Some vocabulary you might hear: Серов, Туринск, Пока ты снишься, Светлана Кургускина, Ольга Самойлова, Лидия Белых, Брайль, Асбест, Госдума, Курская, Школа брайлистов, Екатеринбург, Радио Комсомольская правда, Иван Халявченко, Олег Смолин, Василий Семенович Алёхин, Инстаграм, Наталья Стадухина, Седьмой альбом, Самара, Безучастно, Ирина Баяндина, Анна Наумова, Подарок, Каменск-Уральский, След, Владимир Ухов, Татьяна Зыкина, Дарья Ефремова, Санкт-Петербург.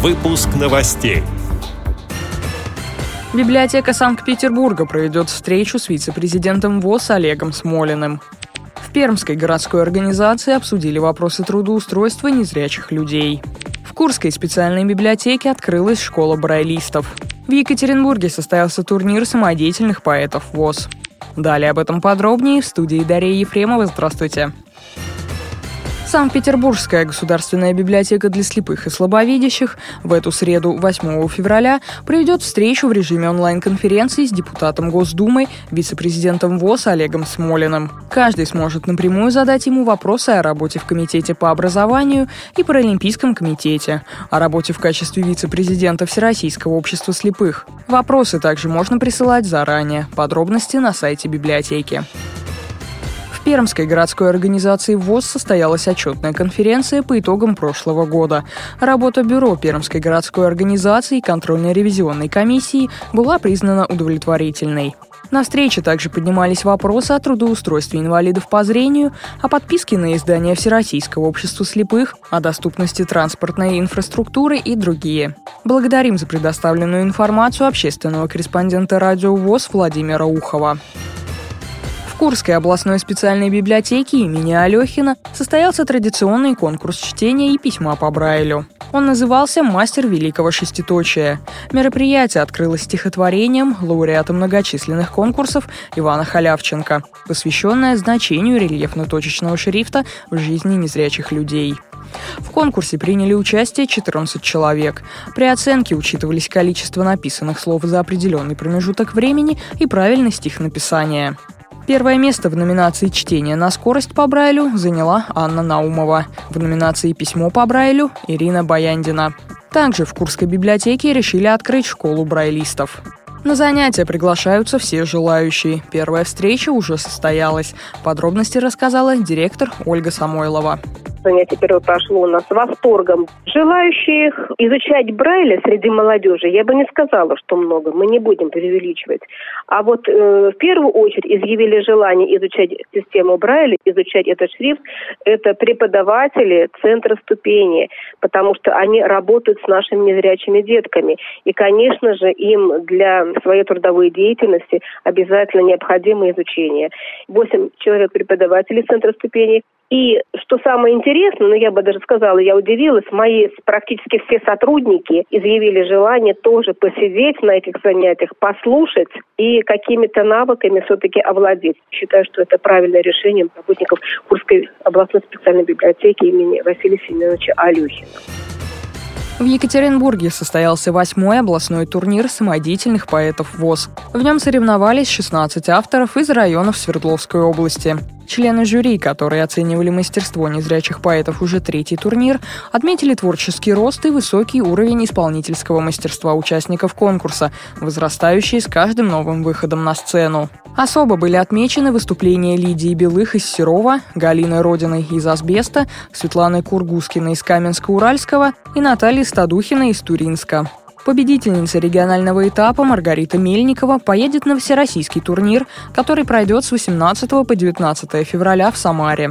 Выпуск новостей. Библиотека Санкт-Петербурга проведет встречу с вице-президентом ВОС Олегом Смолиным. В Пермской городской организации обсудили вопросы трудоустройства незрячих людей. В Курской специальной библиотеке открылась школа брайлистов. В Екатеринбурге состоялся турнир самодеятельных поэтов ВОС. Далее об этом подробнее в студии Дарья Ефремова. Здравствуйте. Санкт-Петербургская государственная библиотека для слепых и слабовидящих в эту среду, 8 февраля, проведет встречу в режиме онлайн-конференции с депутатом Госдумы, вице-президентом ВОС Олегом Смолиным. Каждый сможет напрямую задать ему вопросы о работе в Комитете по образованию и Паралимпийском комитете, о работе в качестве вице-президента Всероссийского общества слепых. Вопросы также можно присылать заранее. Подробности на сайте библиотеки. В Пермской городской организации ВОС состоялась отчетная конференция по итогам прошлого года. Работа бюро Пермской городской организации и контрольно-ревизионной комиссии была признана удовлетворительной. На встрече также поднимались вопросы о трудоустройстве инвалидов по зрению, о подписке на издание Всероссийского общества слепых, о доступности транспортной инфраструктуры и другие. Благодарим за предоставленную информацию общественного корреспондента радио ВОС Владимира Ухова. В Курской областной специальной библиотеке имени Алёхина состоялся традиционный конкурс чтения и письма по Брайлю. Он назывался «Мастер великого шеститочия». Мероприятие открылось стихотворением лауреата многочисленных конкурсов Ивана Халявченко, посвященное значению рельефно-точечного шрифта в жизни незрячих людей. В конкурсе приняли участие 14 человек. При оценке учитывались количество написанных слов за определенный промежуток времени и правильность их написания. Первое место в номинации «Чтение на скорость по Брайлю» заняла Анна Наумова. В номинации «Письмо по Брайлю» – Ирина Баяндина. Также в Курской библиотеке решили открыть школу брайлистов. На занятия приглашаются все желающие. Первая встреча уже состоялась. Подробности рассказала директор Ольга Самойлова. Занятие первое прошло у нас с восторгом. Желающих изучать Брайля среди молодежи, я бы не сказала, что много. Мы не будем преувеличивать. А вот в первую очередь изъявили желание изучать систему Брайля, изучать этот шрифт. Это преподаватели центра ступени, потому что они работают с нашими незрячими детками. И, конечно же, им для своей трудовой деятельности обязательно необходимо изучение. 8 человек преподавателей центра ступени. И что самое интересное, я бы даже сказала, я удивилась, мои практически все сотрудники изъявили желание тоже посидеть на этих занятиях, послушать и какими-то навыками все-таки овладеть. Считаю, что это правильное решение работников Курской областной специальной библиотеки имени Василия Семеновича Алёхина. В Екатеринбурге состоялся 8-й областной турнир самодеятельных поэтов ВОС. В нем соревновались 16 авторов из районов Свердловской области. Члены жюри, которые оценивали мастерство незрячих поэтов уже третий турнир, отметили творческий рост и высокий уровень исполнительского мастерства участников конкурса, возрастающий с каждым новым выходом на сцену. Особо были отмечены выступления Лидии Белых из Серова, Галины Родиной из Асбеста, Светланы Кургускиной из Каменска-Уральского и Натальи Стадухиной из Туринска. Победительница регионального этапа Маргарита Мельникова поедет на всероссийский турнир, который пройдет с 18 по 19 февраля в Самаре.